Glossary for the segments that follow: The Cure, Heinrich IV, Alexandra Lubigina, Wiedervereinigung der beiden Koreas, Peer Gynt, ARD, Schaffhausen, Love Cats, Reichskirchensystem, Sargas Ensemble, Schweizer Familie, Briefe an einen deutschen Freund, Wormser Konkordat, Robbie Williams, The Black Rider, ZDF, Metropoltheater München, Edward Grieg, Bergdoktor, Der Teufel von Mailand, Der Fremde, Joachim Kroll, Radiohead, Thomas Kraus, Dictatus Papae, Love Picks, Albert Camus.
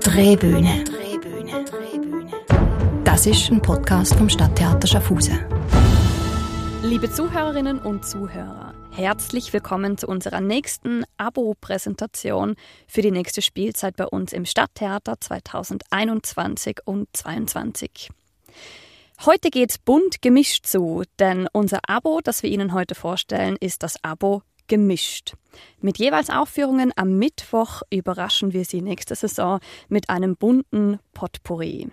Drehbühne. Das ist ein Podcast vom Stadttheater Schaffhausen. Liebe Zuhörerinnen und Zuhörer, herzlich willkommen zu unserer nächsten Abo-Präsentation für die nächste Spielzeit bei uns im Stadttheater 2021 und 2022. Heute geht's bunt gemischt zu, denn unser Abo, das wir Ihnen heute vorstellen, ist das Abo gemischt. Mit jeweils Aufführungen am Mittwoch überraschen wir Sie nächste Saison mit einem bunten Potpourri.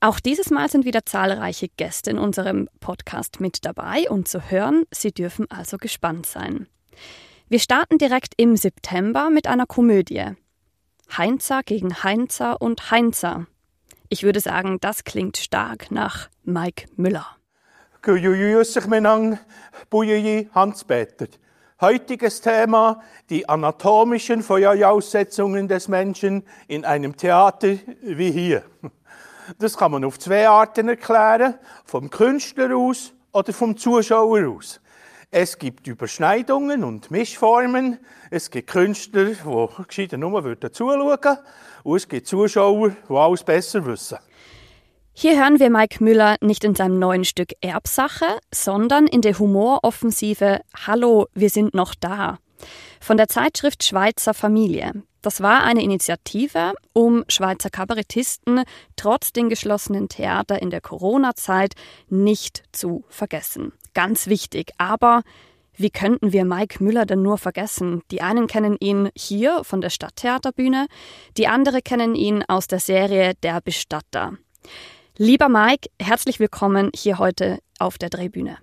Auch dieses Mal sind wieder zahlreiche Gäste in unserem Podcast mit dabei und zu hören. Sie dürfen also gespannt sein. Wir starten direkt im September mit einer Komödie. Heinzer gegen Heinzer und Heinzer. Ich würde sagen, das klingt stark nach Mike Müller. Heutiges Thema: die anatomischen Voraussetzungen des Menschen in einem Theater wie hier. Das kann man auf zwei Arten erklären, vom Künstler aus oder vom Zuschauer aus. Es gibt Überschneidungen und Mischformen. Es gibt Künstler, die gescheiter nur zuschauen, und es gibt Zuschauer, die alles besser wissen. Hier hören wir Mike Müller nicht in seinem neuen Stück Erbsache, sondern in der Humoroffensive Hallo, wir sind noch da von der Zeitschrift Schweizer Familie. Das war eine Initiative, um Schweizer Kabarettisten trotz den geschlossenen Theater in der Corona-Zeit nicht zu vergessen. Ganz wichtig, aber wie könnten wir Mike Müller denn nur vergessen? Die einen kennen ihn hier von der Stadttheaterbühne, die anderen kennen ihn aus der Serie Der Bestatter. Lieber Mike, herzlich willkommen hier heute auf der Drehbühne.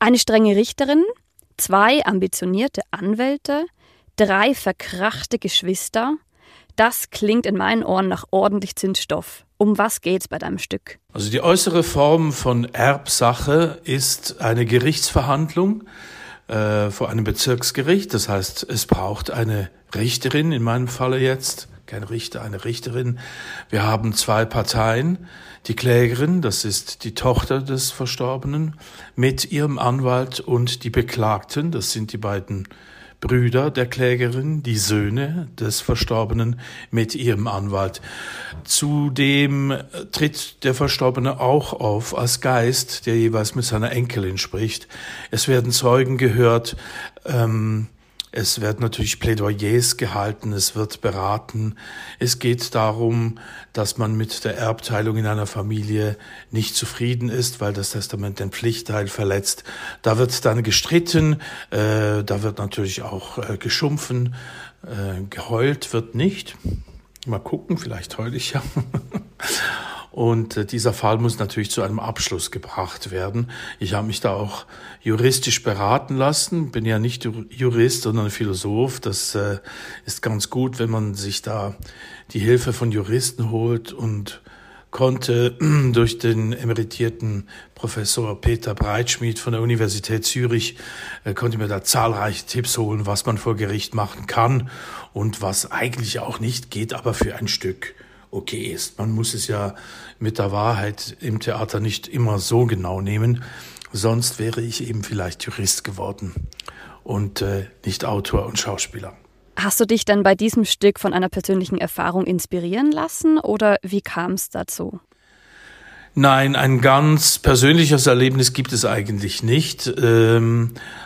Eine strenge Richterin, zwei ambitionierte Anwälte, 3 verkrachte Geschwister. Das klingt in meinen Ohren nach ordentlich Zündstoff. Um was geht's bei deinem Stück? Also die äußere Form von Erbsache ist eine Gerichtsverhandlung vor einem Bezirksgericht. Das heißt, es braucht eine Richterin, in meinem Falle jetzt, kein Richter, eine Richterin. Wir haben 2 Parteien. Die Klägerin, das ist die Tochter des Verstorbenen, mit ihrem Anwalt, und die Beklagten, das sind die beiden Brüder der Klägerin, die Söhne des Verstorbenen mit ihrem Anwalt. Zudem tritt der Verstorbene auch auf als Geist, der jeweils mit seiner Enkelin spricht. Es werden Zeugen gehört, es werden natürlich Plädoyers gehalten, es wird beraten. Es geht darum, dass man mit der Erbteilung in einer Familie nicht zufrieden ist, weil das Testament den Pflichtteil verletzt. Da wird dann gestritten, da wird natürlich auch geschumpfen, geheult wird nicht. Mal gucken, vielleicht heul ich ja. Und dieser Fall muss natürlich zu einem Abschluss gebracht werden. Ich habe mich da auch juristisch beraten lassen, bin ja nicht Jurist, sondern Philosoph. Das ist ganz gut, wenn man sich da die Hilfe von Juristen holt, und konnte durch den emeritierten Professor Peter Breitschmidt von der Universität Zürich, konnte mir da zahlreiche Tipps holen, was man vor Gericht machen kann und was eigentlich auch nicht geht, aber für ein Stück okay ist. Man muss es ja mit der Wahrheit im Theater nicht immer so genau nehmen, sonst wäre ich eben vielleicht Jurist geworden und nicht Autor und Schauspieler. Hast du dich dann bei diesem Stück von einer persönlichen Erfahrung inspirieren lassen, oder wie kam es dazu? Nein, ein ganz persönliches Erlebnis gibt es eigentlich nicht,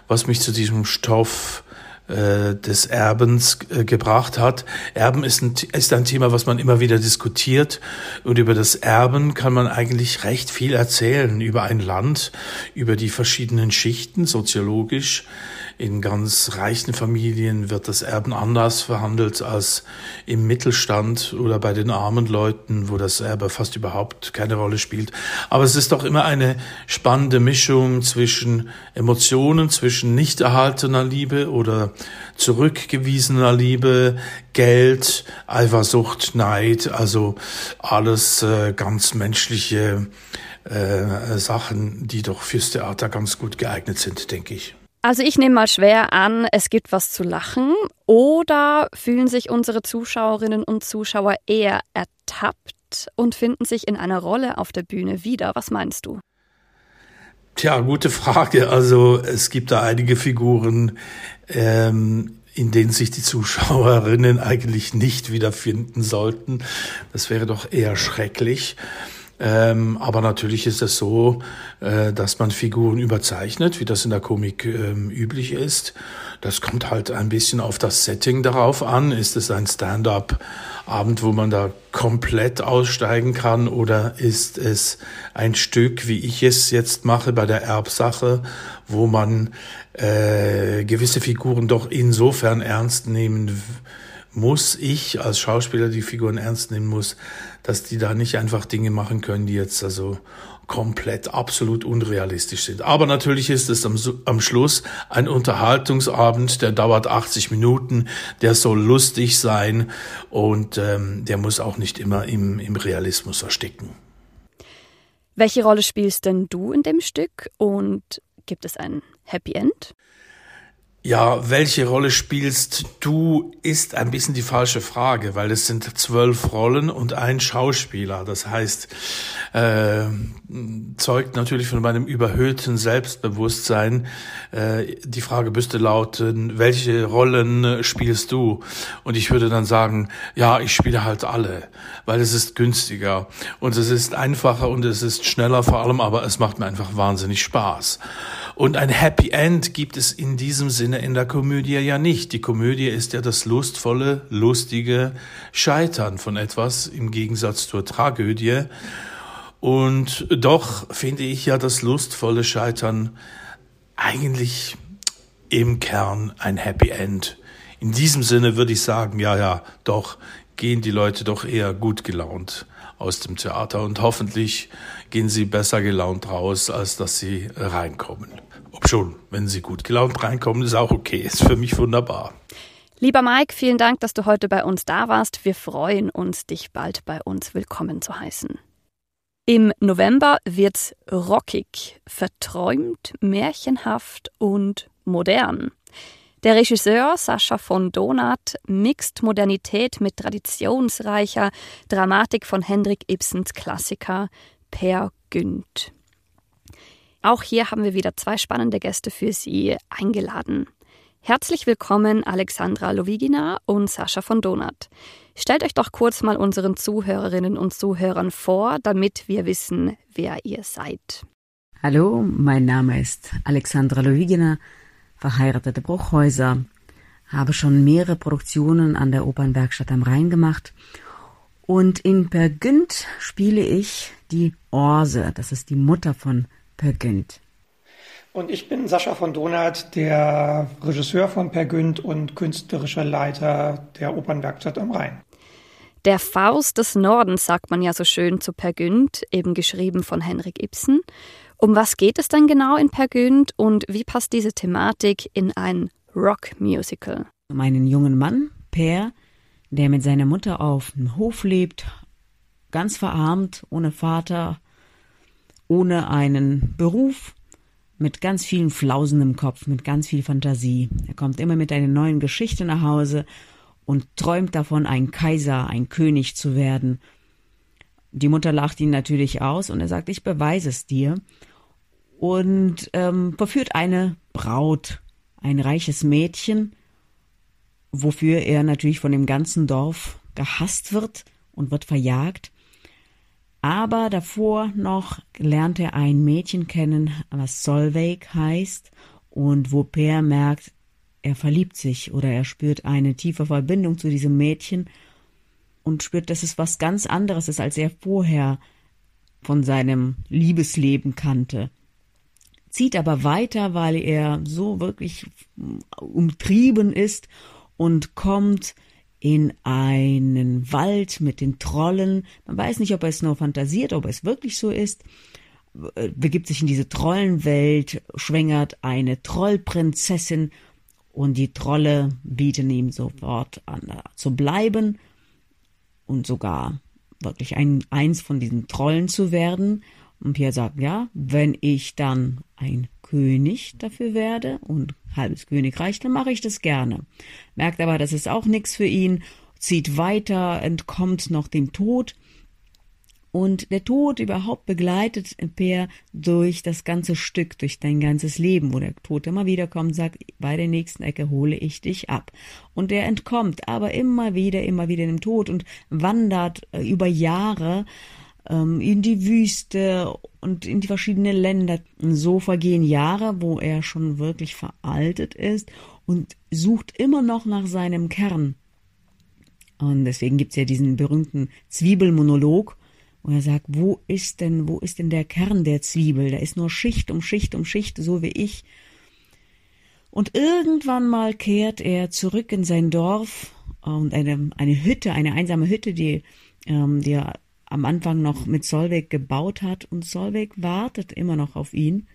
was mich zu diesem Stoff des Erbens gebracht hat. Erben ist ein Thema, was man immer wieder diskutiert, und über das Erben kann man eigentlich recht viel erzählen, über ein Land, über die verschiedenen Schichten, soziologisch. In ganz reichen Familien wird das Erben anders verhandelt als im Mittelstand oder bei den armen Leuten, wo das Erbe fast überhaupt keine Rolle spielt. Aber es ist doch immer eine spannende Mischung zwischen Emotionen, zwischen nicht erhaltener Liebe oder zurückgewiesener Liebe, Geld, Eifersucht, Neid, also alles ganz menschliche Sachen, die doch fürs Theater ganz gut geeignet sind, denke ich. Also ich nehme mal schwer an, es gibt was zu lachen, oder fühlen sich unsere Zuschauerinnen und Zuschauer eher ertappt und finden sich in einer Rolle auf der Bühne wieder? Was meinst du? Tja, gute Frage. Also es gibt da einige Figuren, in denen sich die Zuschauerinnen eigentlich nicht wiederfinden sollten. Das wäre doch eher schrecklich. Aber natürlich ist es so, dass man Figuren überzeichnet, wie das in der Komik üblich ist. Das kommt halt ein bisschen auf das Setting darauf an. Ist es ein Stand-up-Abend, wo man da komplett aussteigen kann, oder ist es ein Stück, wie ich es jetzt mache bei der Erbsache, wo man gewisse Figuren doch insofern ernst nehmen muss, ich als Schauspieler die Figuren ernst nehmen muss, dass die da nicht einfach Dinge machen können, die jetzt also komplett absolut unrealistisch sind. Aber natürlich ist es am Schluss ein Unterhaltungsabend, der dauert 80 Minuten, der soll lustig sein und der muss auch nicht immer im Realismus ersticken. Welche Rolle spielst denn du in dem Stück und gibt es ein Happy End? Ja, welche Rolle spielst du, ist ein bisschen die falsche Frage, weil es sind 12 Rollen und ein Schauspieler. Das heißt, zeugt natürlich von meinem überhöhten Selbstbewusstsein. Die Frage müsste lauten, welche Rollen spielst du? Und ich würde dann sagen, ja, ich spiele halt alle, weil es ist günstiger und es ist einfacher und es ist schneller vor allem, aber es macht mir einfach wahnsinnig Spaß. Und ein Happy End gibt es in diesem Sinne in der Komödie ja nicht. Die Komödie ist ja das lustvolle, lustige Scheitern von etwas im Gegensatz zur Tragödie. Und doch finde ich ja das lustvolle Scheitern eigentlich im Kern ein Happy End. In diesem Sinne würde ich sagen, ja, doch gehen die Leute doch eher gut gelaunt aus dem Theater und hoffentlich gehen sie besser gelaunt raus, als dass sie reinkommen. Obschon, wenn sie gut gelaunt reinkommen, ist auch okay, ist für mich wunderbar. Lieber Mike, vielen Dank, dass du heute bei uns da warst. Wir freuen uns, dich bald bei uns willkommen zu heißen. Im November wird's rockig, verträumt, märchenhaft und modern. Der Regisseur Sascha von Donath mixt Modernität mit traditionsreicher Dramatik von Henrik Ibsens Klassiker Peer Gynt. Auch hier haben wir wieder 2 spannende Gäste für Sie eingeladen. Herzlich willkommen Alexandra Lubigina und Sascha von Donath. Stellt euch doch kurz mal unseren Zuhörerinnen und Zuhörern vor, damit wir wissen, wer ihr seid. Hallo, mein Name ist Alexandra Lubigina. Verheiratete Bruchhäuser, habe schon mehrere Produktionen an der Opernwerkstatt am Rhein gemacht und in Peer Gynt spiele ich die Orse, das ist die Mutter von Peer Gynt. Und ich bin Sascha von Donath, der Regisseur von Peer Gynt und künstlerischer Leiter der Opernwerkstatt am Rhein. Der Faust des Nordens, sagt man ja so schön zu Peer Gynt, eben geschrieben von Henrik Ibsen. Um was geht es denn genau in Peer Gynt und wie passt diese Thematik in ein Rock-Musical? Um einen jungen Mann, Per, der mit seiner Mutter auf dem Hof lebt, ganz verarmt, ohne Vater, ohne einen Beruf, mit ganz vielen Flausen im Kopf, mit ganz viel Fantasie. Er kommt immer mit einer neuen Geschichte nach Hause und träumt davon, ein Kaiser, ein König zu werden. Die Mutter lacht ihn natürlich aus und er sagt, ich beweise es dir. Und verführt eine Braut, ein reiches Mädchen, wofür er natürlich von dem ganzen Dorf gehasst wird und wird verjagt. Aber davor noch lernt er ein Mädchen kennen, was Solveig heißt und wo Per merkt, er verliebt sich oder er spürt eine tiefe Verbindung zu diesem Mädchen und spürt, dass es was ganz anderes ist, als er vorher von seinem Liebesleben kannte. Zieht aber weiter, weil er so wirklich umtrieben ist und kommt in einen Wald mit den Trollen. Man weiß nicht, ob er es nur fantasiert, ob es wirklich so ist. Begibt sich in diese Trollenwelt, schwängert eine Trollprinzessin und die Trolle bieten ihm sofort an, zu bleiben und sogar wirklich eins von diesen Trollen zu werden. Und Pierre sagt, ja, wenn ich dann ein König dafür werde und halbes Königreich, dann mache ich das gerne. Merkt aber, das ist auch nichts für ihn, zieht weiter, entkommt noch dem Tod Und der Tod überhaupt begleitet Peer durch das ganze Stück, durch dein ganzes Leben, wo der Tod immer wieder kommt und sagt, bei der nächsten Ecke hole ich dich ab. Und er entkommt aber immer wieder dem Tod und wandert über Jahre in die Wüste und in die verschiedenen Länder. So vergehen Jahre, wo er schon wirklich veraltet ist und sucht immer noch nach seinem Kern. Und deswegen gibt's ja diesen berühmten Zwiebelmonolog, wo er sagt, wo ist denn der Kern der Zwiebel? Da ist nur Schicht um Schicht um Schicht, so wie ich. Und irgendwann mal kehrt er zurück in sein Dorf und eine einsame Hütte, die er am Anfang noch mit Solveig gebaut hat. Und Solveig wartet immer noch auf ihn,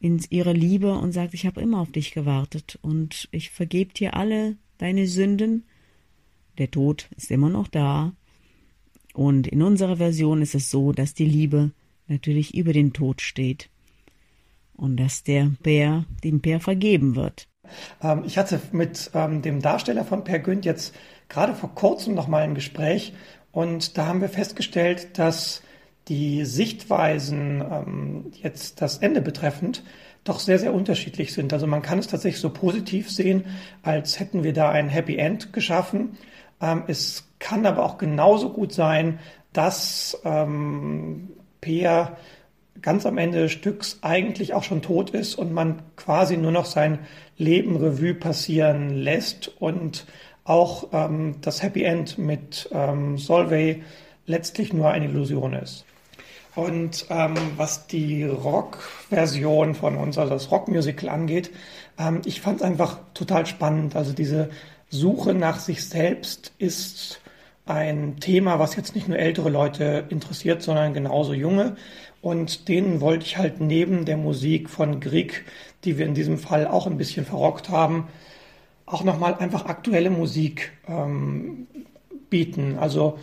in ihre Liebe, und sagt, ich habe immer auf dich gewartet und ich vergebe dir alle deine Sünden. Der Tod ist immer noch da. Und in unserer Version ist es so, dass die Liebe natürlich über den Tod steht und dass dem Peer vergeben wird. Ich hatte mit dem Darsteller von Peer Gynt jetzt gerade vor kurzem nochmal ein Gespräch und da haben wir festgestellt, dass die Sichtweisen jetzt das Ende betreffend doch sehr, sehr unterschiedlich sind. Also man kann es tatsächlich so positiv sehen, als hätten wir da ein Happy End geschaffen. Es kann aber auch genauso gut sein, dass Peer ganz am Ende des Stücks eigentlich auch schon tot ist und man quasi nur noch sein Leben Revue passieren lässt und auch das Happy End mit Solveig letztlich nur eine Illusion ist. Und was die Rock-Version von uns, also das Rockmusical angeht, ich fand es einfach total spannend. Also diese Suche nach sich selbst ist ein Thema, was jetzt nicht nur ältere Leute interessiert, sondern genauso junge. Und denen wollte ich halt neben der Musik von Grieg, die wir in diesem Fall auch ein bisschen verrockt haben, auch nochmal einfach aktuelle Musik bieten. Also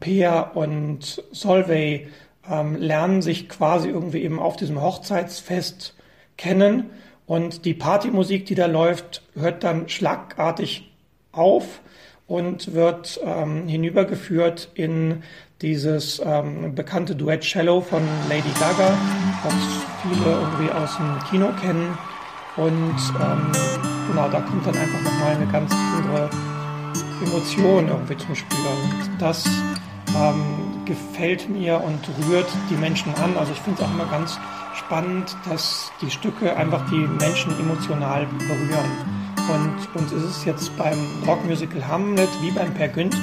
Peer und Solveig lernen sich quasi irgendwie eben auf diesem Hochzeitsfest kennen und die Partymusik, die da läuft, hört dann schlagartig auf und wird hinübergeführt in dieses bekannte Duett Shallow von Lady Gaga, was viele irgendwie aus dem Kino kennen. Und genau, da kommt dann einfach nochmal eine ganz andere Emotion irgendwie zum Spüren. Das gefällt mir und rührt die Menschen an. Also ich finde es auch immer ganz spannend, dass die Stücke einfach die Menschen emotional berühren. Und uns ist es jetzt beim Rockmusical Hamlet wie beim Peer Gynt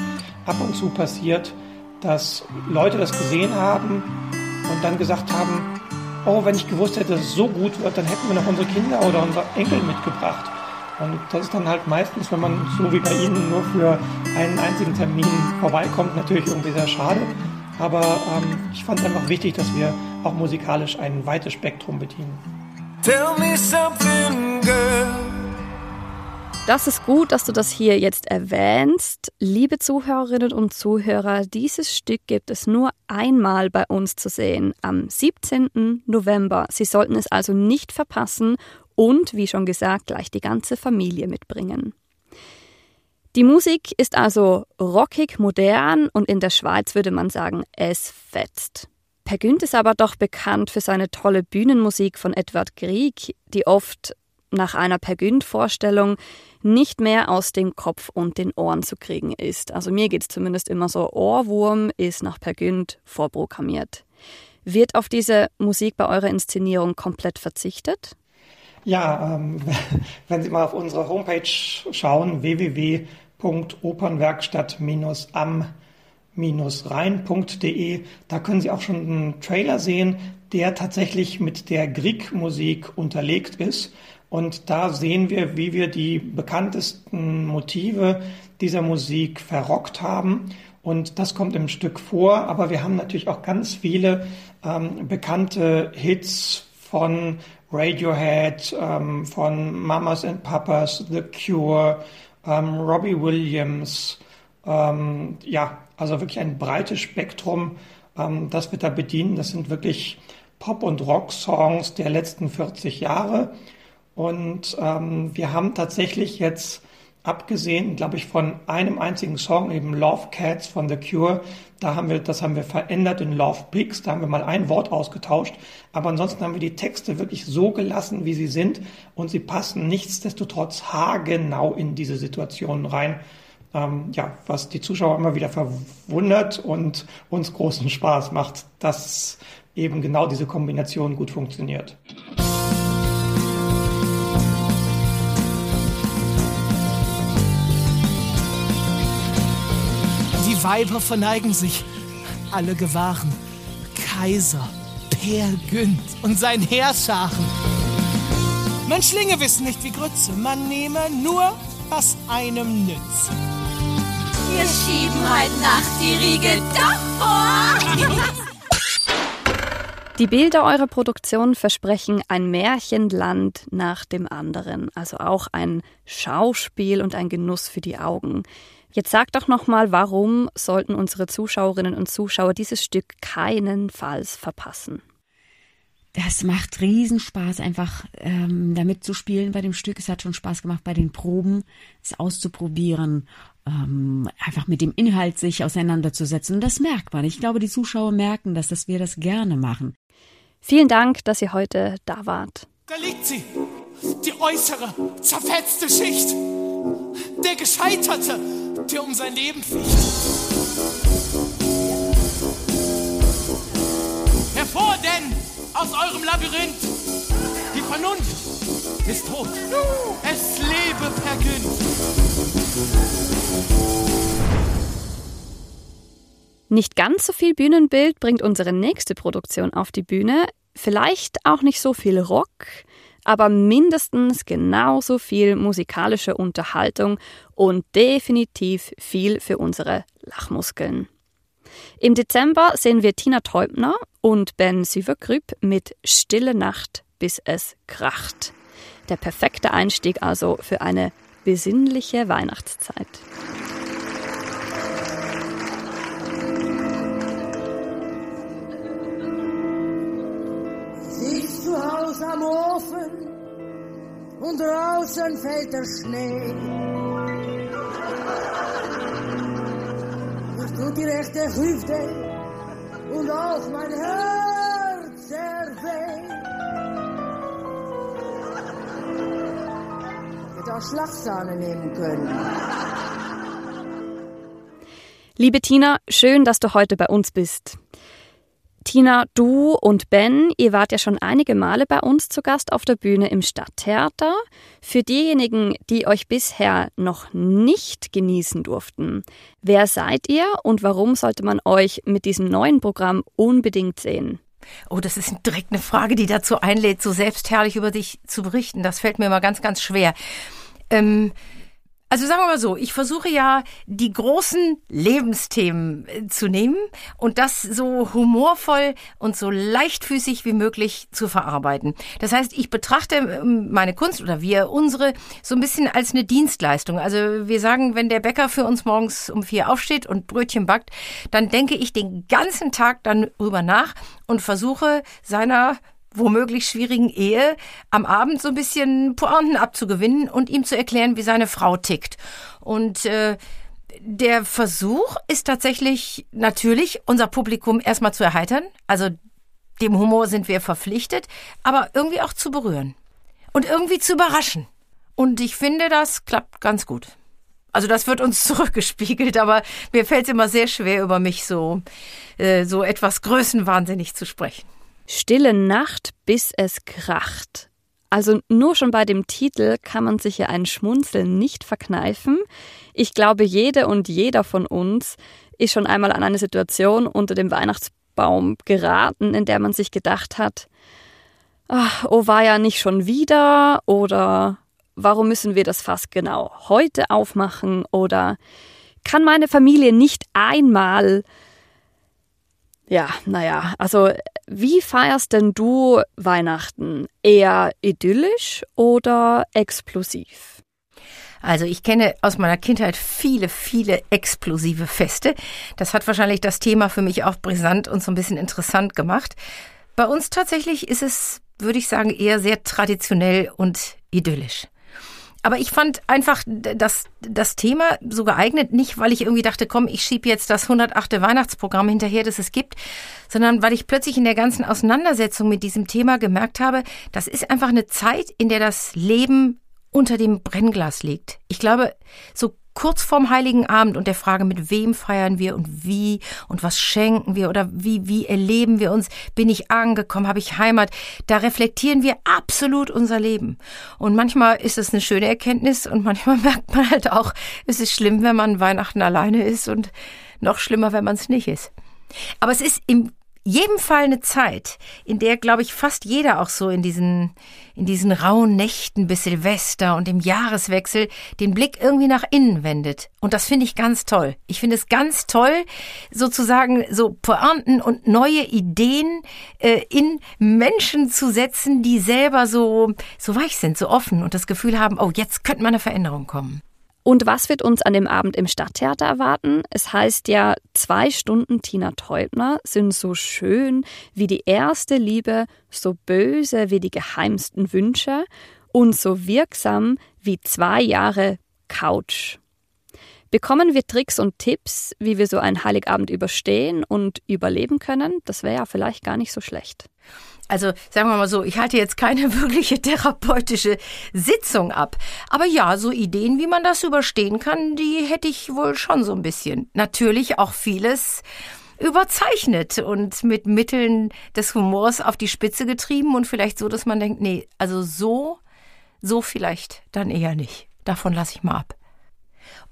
ab und zu passiert, dass Leute das gesehen haben und dann gesagt haben, oh, wenn ich gewusst hätte, dass es so gut wird, dann hätten wir noch unsere Kinder oder unsere Enkel mitgebracht. Und das ist dann halt meistens, wenn man so wie bei Ihnen nur für einen einzigen Termin vorbeikommt, natürlich irgendwie sehr schade. Aber ich fand es einfach wichtig, dass wir auch musikalisch ein weites Spektrum bedienen. Tell me something, girl. Das ist gut, dass du das hier jetzt erwähnst. Liebe Zuhörerinnen und Zuhörer, dieses Stück gibt es nur einmal bei uns zu sehen, am 17. November. Sie sollten es also nicht verpassen und, wie schon gesagt, gleich die ganze Familie mitbringen. Die Musik ist also rockig, modern und in der Schweiz würde man sagen, es fetzt. Peer Gynt ist aber doch bekannt für seine tolle Bühnenmusik von Edward Grieg, die oft nach einer Peer Gynt-Vorstellung nicht mehr aus dem Kopf und den Ohren zu kriegen ist. Also mir geht es zumindest immer so, Ohrwurm ist nach Peer Gynt vorprogrammiert. Wird auf diese Musik bei eurer Inszenierung komplett verzichtet? Ja, wenn Sie mal auf unsere Homepage schauen, www.opernwerkstatt-am-rhein.de, da können Sie auch schon einen Trailer sehen, der tatsächlich mit der Grieg-Musik unterlegt ist. Und da sehen wir, wie wir die bekanntesten Motive dieser Musik verrockt haben. Und das kommt im Stück vor, aber wir haben natürlich auch ganz viele bekannte Hits von Radiohead, von Mamas and Papas, The Cure, Robbie Williams. Ja, also wirklich ein breites Spektrum, das wir da bedienen. Das sind wirklich Pop- und Rock-Songs der letzten 40 Jahre. Und wir haben tatsächlich jetzt abgesehen, glaube ich, von einem einzigen Song, eben Love Cats von The Cure, das haben wir verändert in Love Picks, da haben wir mal ein Wort ausgetauscht, aber ansonsten haben wir die Texte wirklich so gelassen, wie sie sind, und sie passen nichtsdestotrotz haargenau in diese Situationen rein, was die Zuschauer immer wieder verwundert und uns großen Spaß macht, dass eben genau diese Kombination gut funktioniert. Weiber verneigen sich, alle gewahren Kaiser Peer Gynt und sein Heerscharen. Man Schlinge wissen nicht wie Grütze, man nehme nur, was einem nützt. Wir schieben heute Nacht die Riege davor. Die Bilder eurer Produktion versprechen ein Märchenland nach dem anderen, also auch ein Schauspiel und ein Genuss für die Augen. Jetzt sag doch nochmal, warum sollten unsere Zuschauerinnen und Zuschauer dieses Stück keinenfalls verpassen? Das macht Riesenspaß, einfach damit zu spielen bei dem Stück. Es hat schon Spaß gemacht, bei den Proben es auszuprobieren, einfach mit dem Inhalt sich auseinanderzusetzen. Und das merkt man. Ich glaube, die Zuschauer merken das, dass wir das gerne machen. Vielen Dank, dass ihr heute da wart. Da liegt sie, die äußere, zerfetzte Schicht, der Gescheiterte, der um sein Leben ficht. Hervor denn aus eurem Labyrinth! Die Vernunft ist tot. Es lebe Peer Gynt! Nicht ganz so viel Bühnenbild bringt unsere nächste Produktion auf die Bühne. Vielleicht auch nicht so viel Rock, aber mindestens genauso viel musikalische Unterhaltung und definitiv viel für unsere Lachmuskeln. Im Dezember sehen wir Tina Teubner und Ben Süverkrüpp mit Stille Nacht, bis es kracht. Der perfekte Einstieg also für eine besinnliche Weihnachtszeit. Sitzt zu Hause am Ofen und draußen fällt der Schnee. Und die rechte Hüfte und auch mein Herz erwähnt. Hätte auch Schlagsahne nehmen können. Liebe Tina, schön, dass du heute bei uns bist. Tina, du und Ben, ihr wart ja schon einige Male bei uns zu Gast auf der Bühne im Stadttheater. Für diejenigen, die euch bisher noch nicht genießen durften, wer seid ihr und warum sollte man euch mit diesem neuen Programm unbedingt sehen? Oh, das ist direkt eine Frage, die dazu einlädt, so selbstherrlich über dich zu berichten. Das fällt mir immer ganz, ganz schwer. Also sagen wir mal so, ich versuche ja, die großen Lebensthemen zu nehmen und das so humorvoll und so leichtfüßig wie möglich zu verarbeiten. Das heißt, ich betrachte meine Kunst oder wir unsere so ein bisschen als eine Dienstleistung. Also wir sagen, wenn der Bäcker für uns morgens um 4 aufsteht und Brötchen backt, dann denke ich den ganzen Tag dann drüber nach und versuche seiner womöglich schwierigen Ehe am Abend so ein bisschen Pointen abzugewinnen und ihm zu erklären, wie seine Frau tickt. Und der Versuch ist tatsächlich natürlich, unser Publikum erstmal zu erheitern. Also dem Humor sind wir verpflichtet, aber irgendwie auch zu berühren und irgendwie zu überraschen. Und ich finde, das klappt ganz gut. Also das wird uns zurückgespiegelt, aber mir fällt es immer sehr schwer, über mich so etwas größenwahnsinnig zu sprechen. Stille Nacht, bis es kracht. Also nur schon bei dem Titel kann man sich ja ein Schmunzeln nicht verkneifen. Ich glaube, jede und jeder von uns ist schon einmal an eine Situation unter dem Weihnachtsbaum geraten, in der man sich gedacht hat, oh, war ja nicht schon wieder, oder warum müssen wir das Fass genau heute aufmachen, oder kann meine Familie nicht einmal... Ja, naja, also wie feierst denn du Weihnachten? Eher idyllisch oder explosiv? Also ich kenne aus meiner Kindheit viele, viele explosive Feste. Das hat wahrscheinlich das Thema für mich auch brisant und so ein bisschen interessant gemacht. Bei uns tatsächlich ist es, würde ich sagen, eher sehr traditionell und idyllisch. Aber ich fand einfach das Thema so geeignet, nicht weil ich irgendwie dachte, komm, ich schiebe jetzt das 108. Weihnachtsprogramm hinterher, das es gibt, sondern weil ich plötzlich in der ganzen Auseinandersetzung mit diesem Thema gemerkt habe, das ist einfach eine Zeit, in der das Leben unter dem Brennglas liegt. Ich glaube, so kurz vorm Heiligen Abend und der Frage, mit wem feiern wir und wie und was schenken wir oder wie erleben wir uns, bin ich angekommen, habe ich Heimat, da reflektieren wir absolut unser Leben. Und manchmal ist es eine schöne Erkenntnis und manchmal merkt man halt auch, es ist schlimm, wenn man Weihnachten alleine ist und noch schlimmer, wenn man es nicht ist. Aber es ist in jedem Fall eine Zeit, in der, glaube ich, fast jeder auch so in diesen rauen Nächten bis Silvester und im Jahreswechsel den Blick irgendwie nach innen wendet. Und das finde ich ganz toll. Ich finde es ganz toll, sozusagen so Pointen und neue Ideen in Menschen zu setzen, die selber so weich sind, so offen und das Gefühl haben, oh, jetzt könnte mal eine Veränderung kommen. Und was wird uns an dem Abend im Stadttheater erwarten? Es heißt ja, 2 Stunden Tina Teubner sind so schön wie die erste Liebe, so böse wie die geheimsten Wünsche und so wirksam wie 2 Jahre Couch. Bekommen wir Tricks und Tipps, wie wir so einen Heiligabend überstehen und überleben können? Das wäre ja vielleicht gar nicht so schlecht. Also sagen wir mal so, ich halte jetzt keine wirkliche therapeutische Sitzung ab. Aber ja, so Ideen, wie man das überstehen kann, die hätte ich wohl schon so ein bisschen. Natürlich auch vieles überzeichnet und mit Mitteln des Humors auf die Spitze getrieben und vielleicht so, dass man denkt, nee, also so vielleicht dann eher nicht. Davon lasse ich mal ab.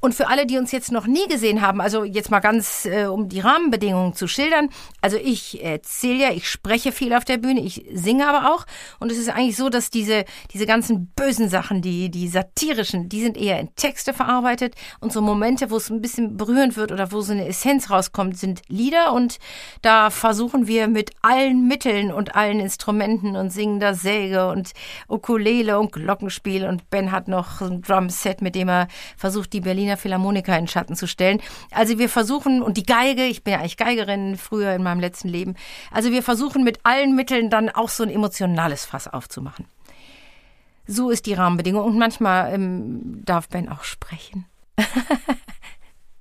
Und für alle, die uns jetzt noch nie gesehen haben, also jetzt mal ganz, um die Rahmenbedingungen zu schildern. Also ich erzähle ja, ich spreche viel auf der Bühne, ich singe aber auch. Und es ist eigentlich so, dass diese ganzen bösen Sachen, die satirischen, die sind eher in Texte verarbeitet. Und so Momente, wo es ein bisschen berührend wird oder wo so eine Essenz rauskommt, sind Lieder. Und da versuchen wir mit allen Mitteln und allen Instrumenten und singender Säge und Ukulele und Glockenspiel. Und Ben hat noch ein Drumset, mit dem er versucht, die Berliner Philharmoniker in Schatten zu stellen. Also wir versuchen, und die Geige, ich bin ja eigentlich Geigerin früher in meinem letzten Leben, also wir versuchen mit allen Mitteln dann auch so ein emotionales Fass aufzumachen. So ist die Rahmenbedingung und manchmal darf Ben auch sprechen.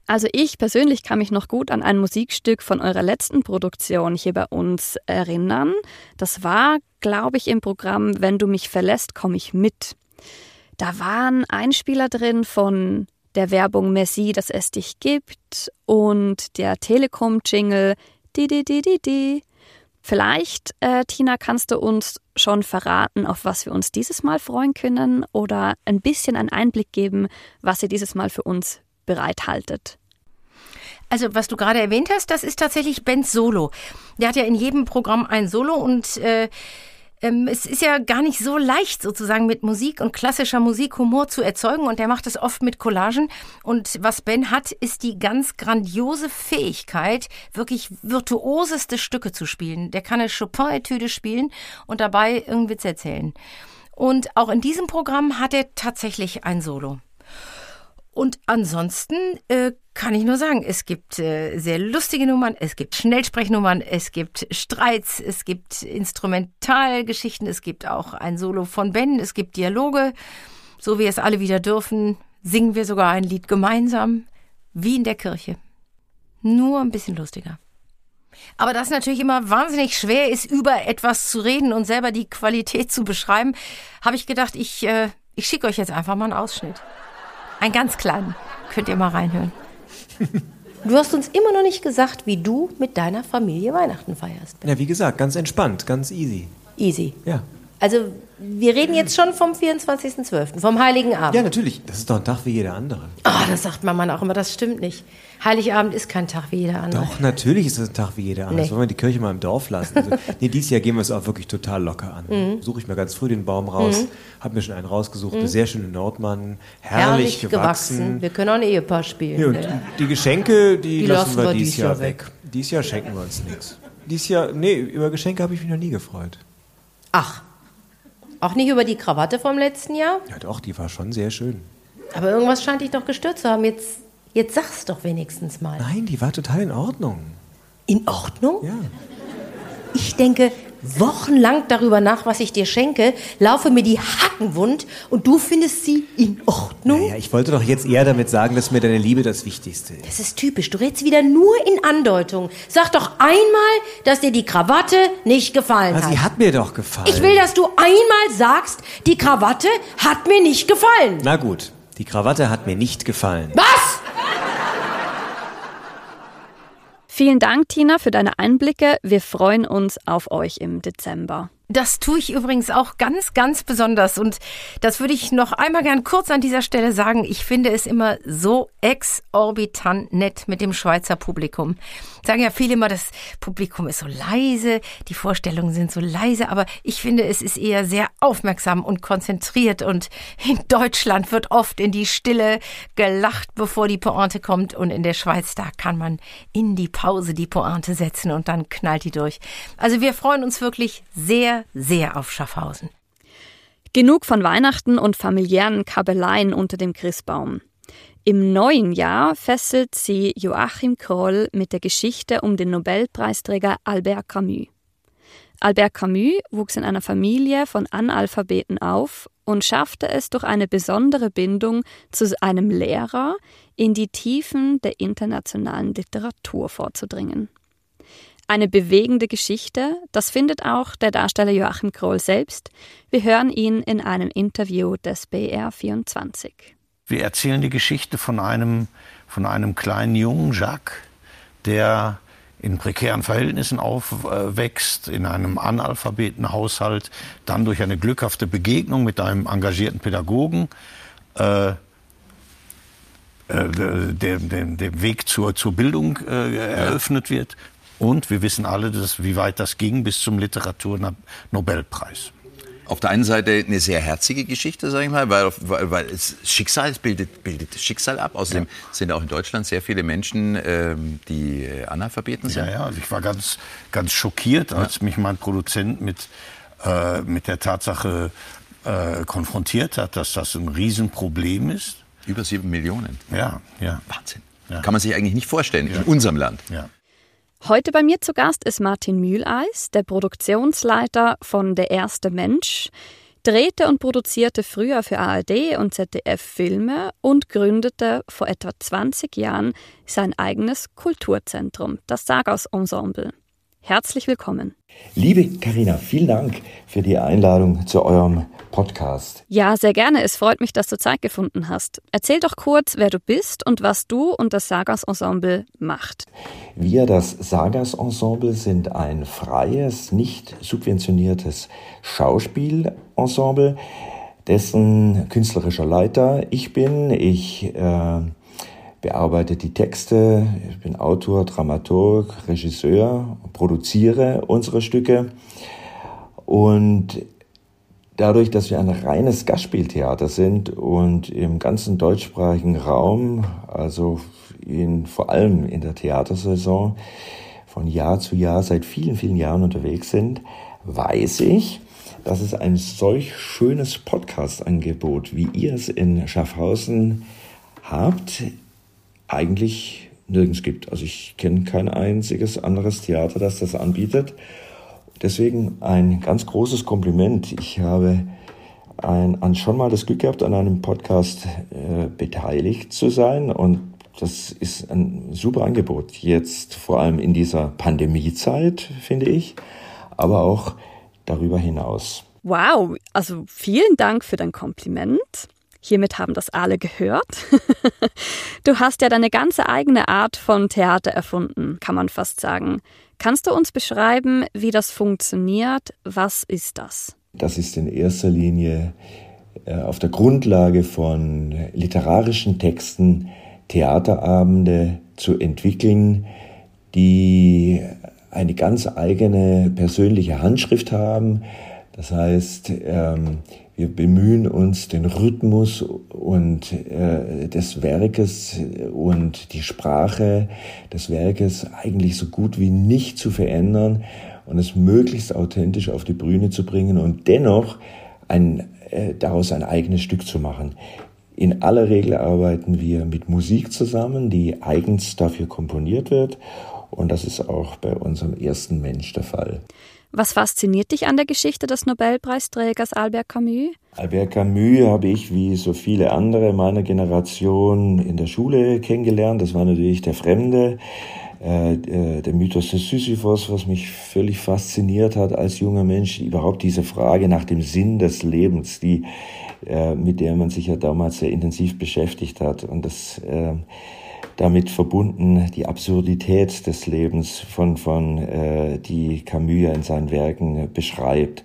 Also ich persönlich kann mich noch gut an ein Musikstück von eurer letzten Produktion hier bei uns erinnern. Das war, glaube ich, im Programm Wenn du mich verlässt, komme ich mit. Da waren Einspieler drin von der Werbung Merci, dass es dich gibt und der Telekom-Jingle di di di di di. Vielleicht, Tina, kannst du uns schon verraten, auf was wir uns dieses Mal freuen können oder ein bisschen einen Einblick geben, was ihr dieses Mal für uns bereithaltet. Also was du gerade erwähnt hast, das ist tatsächlich Bens Solo. Der hat ja in jedem Programm ein Solo und es ist ja gar nicht so leicht, sozusagen mit Musik und klassischer Musik Humor zu erzeugen. Und er macht es oft mit Collagen. Und was Ben hat, ist die ganz grandiose Fähigkeit, wirklich virtuoseste Stücke zu spielen. Der kann eine Chopin-Etüde spielen und dabei irgendeinen Witz erzählen. Und auch in diesem Programm hat er tatsächlich ein Solo. Und ansonsten kann ich nur sagen, es gibt sehr lustige Nummern, es gibt Schnellsprechnummern, es gibt Streits, es gibt Instrumentalgeschichten, es gibt auch ein Solo von Ben, es gibt Dialoge. So wie es alle wieder dürfen, singen wir sogar ein Lied gemeinsam, wie in der Kirche. Nur ein bisschen lustiger. Aber das natürlich immer wahnsinnig schwer ist, über etwas zu reden und selber die Qualität zu beschreiben, habe ich gedacht, ich schicke euch jetzt einfach mal einen Ausschnitt. Einen ganz kleinen. Könnt ihr mal reinhören. Du hast uns immer noch nicht gesagt, wie du mit deiner Familie Weihnachten feierst. Ja, wie gesagt, ganz entspannt, ganz easy. Easy? Ja. Also wir reden jetzt schon vom 24.12., vom Heiligen Abend. Ja, natürlich. Das ist doch ein Tag wie jeder andere. Oh, das sagt mein Mann auch immer, das stimmt nicht. Heiligabend ist kein Tag wie jeder andere. Doch, natürlich ist es ein Tag wie jeder andere. Nee. Sollen wir die Kirche mal im Dorf lassen? Also, nee, dieses Jahr gehen wir es auch wirklich total locker an. Mhm. Suche ich mir ganz früh den Baum raus, habe mir schon einen rausgesucht, eine sehr schöne Nordmann, herrlich gewachsen. Wir können auch ein Ehepaar spielen. Ja, und die Geschenke, die lassen wir dieses Jahr weg. Dieses Jahr schenken wir uns nichts. Dieses Jahr, nee, über Geschenke habe ich mich noch nie gefreut. Ach, auch nicht über die Krawatte vom letzten Jahr? Ja doch, die war schon sehr schön. Aber irgendwas scheint dich doch gestört zu haben. Jetzt sag's doch wenigstens mal. Nein, die war total in Ordnung. In Ordnung? Ja. ich denke wochenlang darüber nach, was ich dir schenke, laufe mir die Hacken wund und du findest sie in Ordnung? Naja, ich wollte doch jetzt eher damit sagen, dass mir deine Liebe das Wichtigste ist. Das ist typisch, du redest wieder nur in Andeutung. Sag doch einmal, dass dir die Krawatte nicht gefallen hat. Sie hat mir doch gefallen. Ich will, dass du einmal sagst, die Krawatte hat mir nicht gefallen. Na gut, die Krawatte hat mir nicht gefallen. Was? Vielen Dank, Tina, für deine Einblicke. Wir freuen uns auf euch im Dezember. Das tue ich übrigens auch ganz, ganz besonders. Und das würde ich noch einmal gern kurz an dieser Stelle sagen. Ich finde es immer so exorbitant nett mit dem Schweizer Publikum. Sagen ja viele immer, das Publikum ist so leise, die Vorstellungen sind so leise. Aber ich finde, es ist eher sehr aufmerksam und konzentriert. Und in Deutschland wird oft in die Stille gelacht, bevor die Pointe kommt. Und in der Schweiz, da kann man in die Pause die Pointe setzen und dann knallt die durch. Also wir freuen uns wirklich sehr, sehr auf Schaffhausen. Genug von Weihnachten und familiären Kabeleien unter dem Christbaum. Im neuen Jahr fesselt sie Joachim Kroll mit der Geschichte um den Nobelpreisträger Albert Camus. Albert Camus wuchs in einer Familie von Analphabeten auf und schaffte es durch eine besondere Bindung zu einem Lehrer in die Tiefen der internationalen Literatur vorzudringen. Eine bewegende Geschichte, das findet auch der Darsteller Joachim Kroll selbst. Wir hören ihn in einem Interview des BR24. Wir erzählen die Geschichte von einem kleinen Jungen, Jacques, der in prekären Verhältnissen aufwächst, in einem Analphabetenhaushalt, dann durch eine glückhafte Begegnung mit einem engagierten Pädagogen der Weg zur Bildung eröffnet wird. Und wir wissen alle, wie weit das ging bis zum Literaturnobelpreis. Auf der einen Seite eine sehr herzige Geschichte, sage ich mal, weil es Schicksal bildet Schicksal ab. Außerdem sind auch in Deutschland sehr viele Menschen, die Analphabeten sind. Ja, also ich war ganz, ganz schockiert, als mich mein Produzent mit der Tatsache konfrontiert hat, dass das ein Riesenproblem ist. Über 7 Millionen. Ja. Wahnsinn. Ja. Kann man sich eigentlich nicht vorstellen in unserem Land. Ja. Heute bei mir zu Gast ist Martin Mühleis, der Produktionsleiter von Der erste Mensch, drehte und produzierte früher für ARD und ZDF Filme und gründete vor etwa 20 Jahren sein eigenes Kulturzentrum, das Sargas Ensemble. Herzlich willkommen. Liebe Carina, vielen Dank für die Einladung zu eurem Podcast. Ja, sehr gerne. Es freut mich, dass du Zeit gefunden hast. Erzähl doch kurz, wer du bist und was du und das Sargas Ensemble macht. Wir, das Sargas Ensemble, sind ein freies, nicht subventioniertes Schauspielensemble, dessen künstlerischer Leiter ich bin. Ich bearbeite die Texte, ich bin Autor, Dramaturg, Regisseur, produziere unsere Stücke. Und dadurch, dass wir ein reines Gastspieltheater sind und im ganzen deutschsprachigen Raum, also vor allem in der Theatersaison, von Jahr zu Jahr seit vielen, vielen Jahren unterwegs sind, weiß ich, dass es ein solch schönes Podcast-Angebot, wie ihr es in Schaffhausen habt, eigentlich nirgends gibt. Also ich kenne kein einziges anderes Theater, das das anbietet. Deswegen ein ganz großes Kompliment. Ich habe schon mal das Glück gehabt, an einem Podcast beteiligt zu sein. Und das ist ein super Angebot. Jetzt vor allem in dieser Pandemiezeit, finde ich, aber auch darüber hinaus. Wow, also vielen Dank für dein Kompliment. Hiermit haben das alle gehört. Du hast ja deine ganze eigene Art von Theater erfunden, kann man fast sagen. Kannst du uns beschreiben, wie das funktioniert? Was ist das? Das ist in erster Linie auf der Grundlage von literarischen Texten Theaterabende zu entwickeln, die eine ganz eigene persönliche Handschrift haben. Das heißt, wir bemühen uns, den Rhythmus und des Werkes und die Sprache des Werkes eigentlich so gut wie nicht zu verändern und es möglichst authentisch auf die Bühne zu bringen und dennoch daraus ein eigenes Stück zu machen. In aller Regel arbeiten wir mit Musik zusammen, die eigens dafür komponiert wird. Und das ist auch bei unserem ersten Mensch der Fall. Was fasziniert dich an der Geschichte des Nobelpreisträgers Albert Camus? Albert Camus habe ich, wie so viele andere meiner Generation, in der Schule kennengelernt. Das war natürlich der Fremde. Der Mythos des Sisyphos, was mich völlig fasziniert hat als junger Mensch, überhaupt diese Frage nach dem Sinn des Lebens, die mit der man sich ja damals sehr intensiv beschäftigt hat, und das damit verbunden die Absurdität des Lebens, von die Camus ja in seinen Werken beschreibt.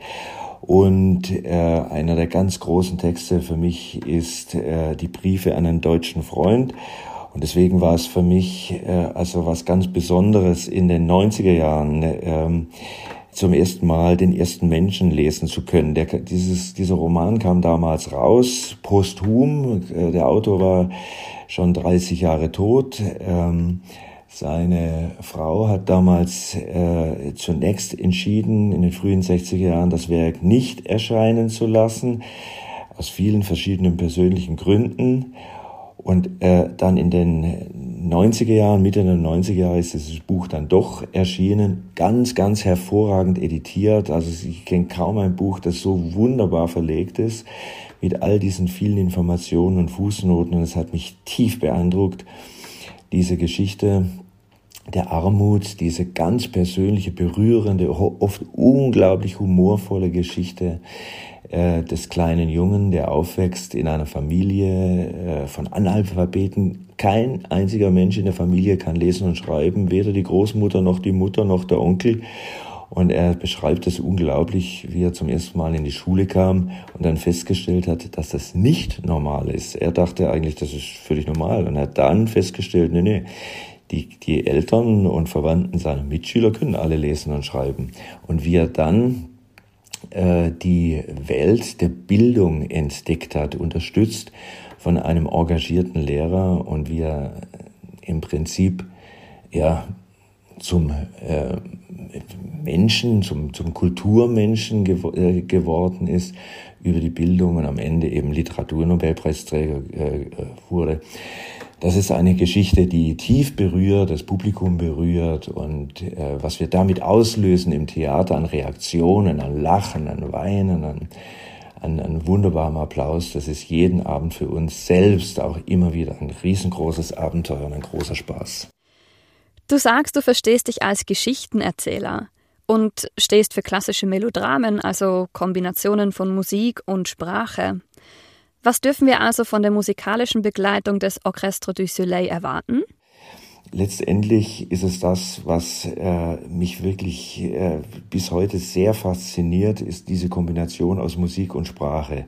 Und einer der ganz großen Texte für mich ist die Briefe an einen deutschen Freund. Und deswegen war es für mich also was ganz Besonderes, in den 90er Jahren zum ersten Mal den ersten Menschen lesen zu können. Dieser Roman kam damals raus, posthum. Der Autor war schon 30 Jahre tot. Seine Frau hat damals zunächst entschieden, in den frühen 60er Jahren das Werk nicht erscheinen zu lassen, aus vielen verschiedenen persönlichen Gründen. Und dann in den 90er Jahren, Mitte der 90er Jahre, ist dieses Buch dann doch erschienen. Ganz, ganz hervorragend editiert. Also ich kenne kaum ein Buch, das so wunderbar verlegt ist, mit all diesen vielen Informationen und Fußnoten. Und es hat mich tief beeindruckt, diese Geschichte der Armut, diese ganz persönliche, berührende, oft unglaublich humorvolle Geschichte des kleinen Jungen, der aufwächst in einer Familie von Analphabeten. Kein einziger Mensch in der Familie kann lesen und schreiben, weder die Großmutter noch die Mutter noch der Onkel. Und er beschreibt es unglaublich, wie er zum ersten Mal in die Schule kam und dann festgestellt hat, dass das nicht normal ist. Er dachte eigentlich, das ist völlig normal, und hat dann festgestellt, nee, Die Eltern und Verwandten seiner Mitschüler können alle lesen und schreiben. Und wie er dann die Welt der Bildung entdeckt hat, unterstützt von einem engagierten Lehrer, und wie er im Prinzip zum Menschen, zum Kulturmenschen geworden ist über die Bildung und am Ende eben Literaturnobelpreisträger wurde. Das ist eine Geschichte, die tief berührt, das Publikum berührt, und was wir damit auslösen im Theater an Reaktionen, an Lachen, an Weinen, an wunderbarem Applaus, das ist jeden Abend für uns selbst auch immer wieder ein riesengroßes Abenteuer und ein großer Spaß. Du sagst, du verstehst dich als Geschichtenerzähler und stehst für klassische Melodramen, also Kombinationen von Musik und Sprache. Was dürfen wir also von der musikalischen Begleitung des Orchestre du Soleil erwarten? Letztendlich ist es das, was mich wirklich bis heute sehr fasziniert, ist diese Kombination aus Musik und Sprache.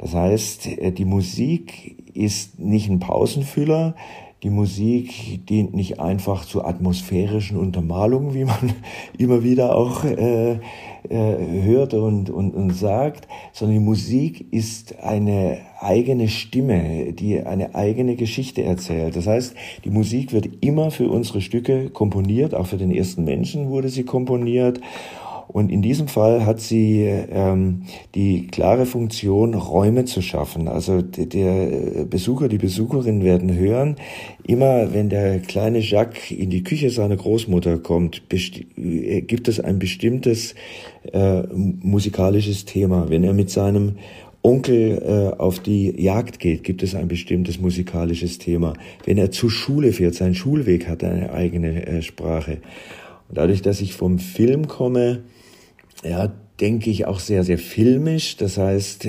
Das heißt, die Musik ist nicht ein Pausenfüller. Die Musik dient nicht einfach zur atmosphärischen Untermalung, wie man immer wieder auch hört und sagt, sondern die Musik ist eine eigene Stimme, die eine eigene Geschichte erzählt. Das heißt, die Musik wird immer für unsere Stücke komponiert, auch für den ersten Menschen wurde sie komponiert. Und in diesem Fall hat sie die klare Funktion, Räume zu schaffen. Also der Besucher, die Besucherin werden hören, immer wenn der kleine Jacques in die Küche seiner Großmutter kommt, gibt es ein bestimmtes musikalisches Thema. Wenn er mit seinem Onkel auf die Jagd geht, gibt es ein bestimmtes musikalisches Thema. Wenn er zur Schule fährt, sein Schulweg hat eine eigene Sprache. Und dadurch, dass ich vom Film komme, denke ich auch sehr, sehr filmisch. Das heißt,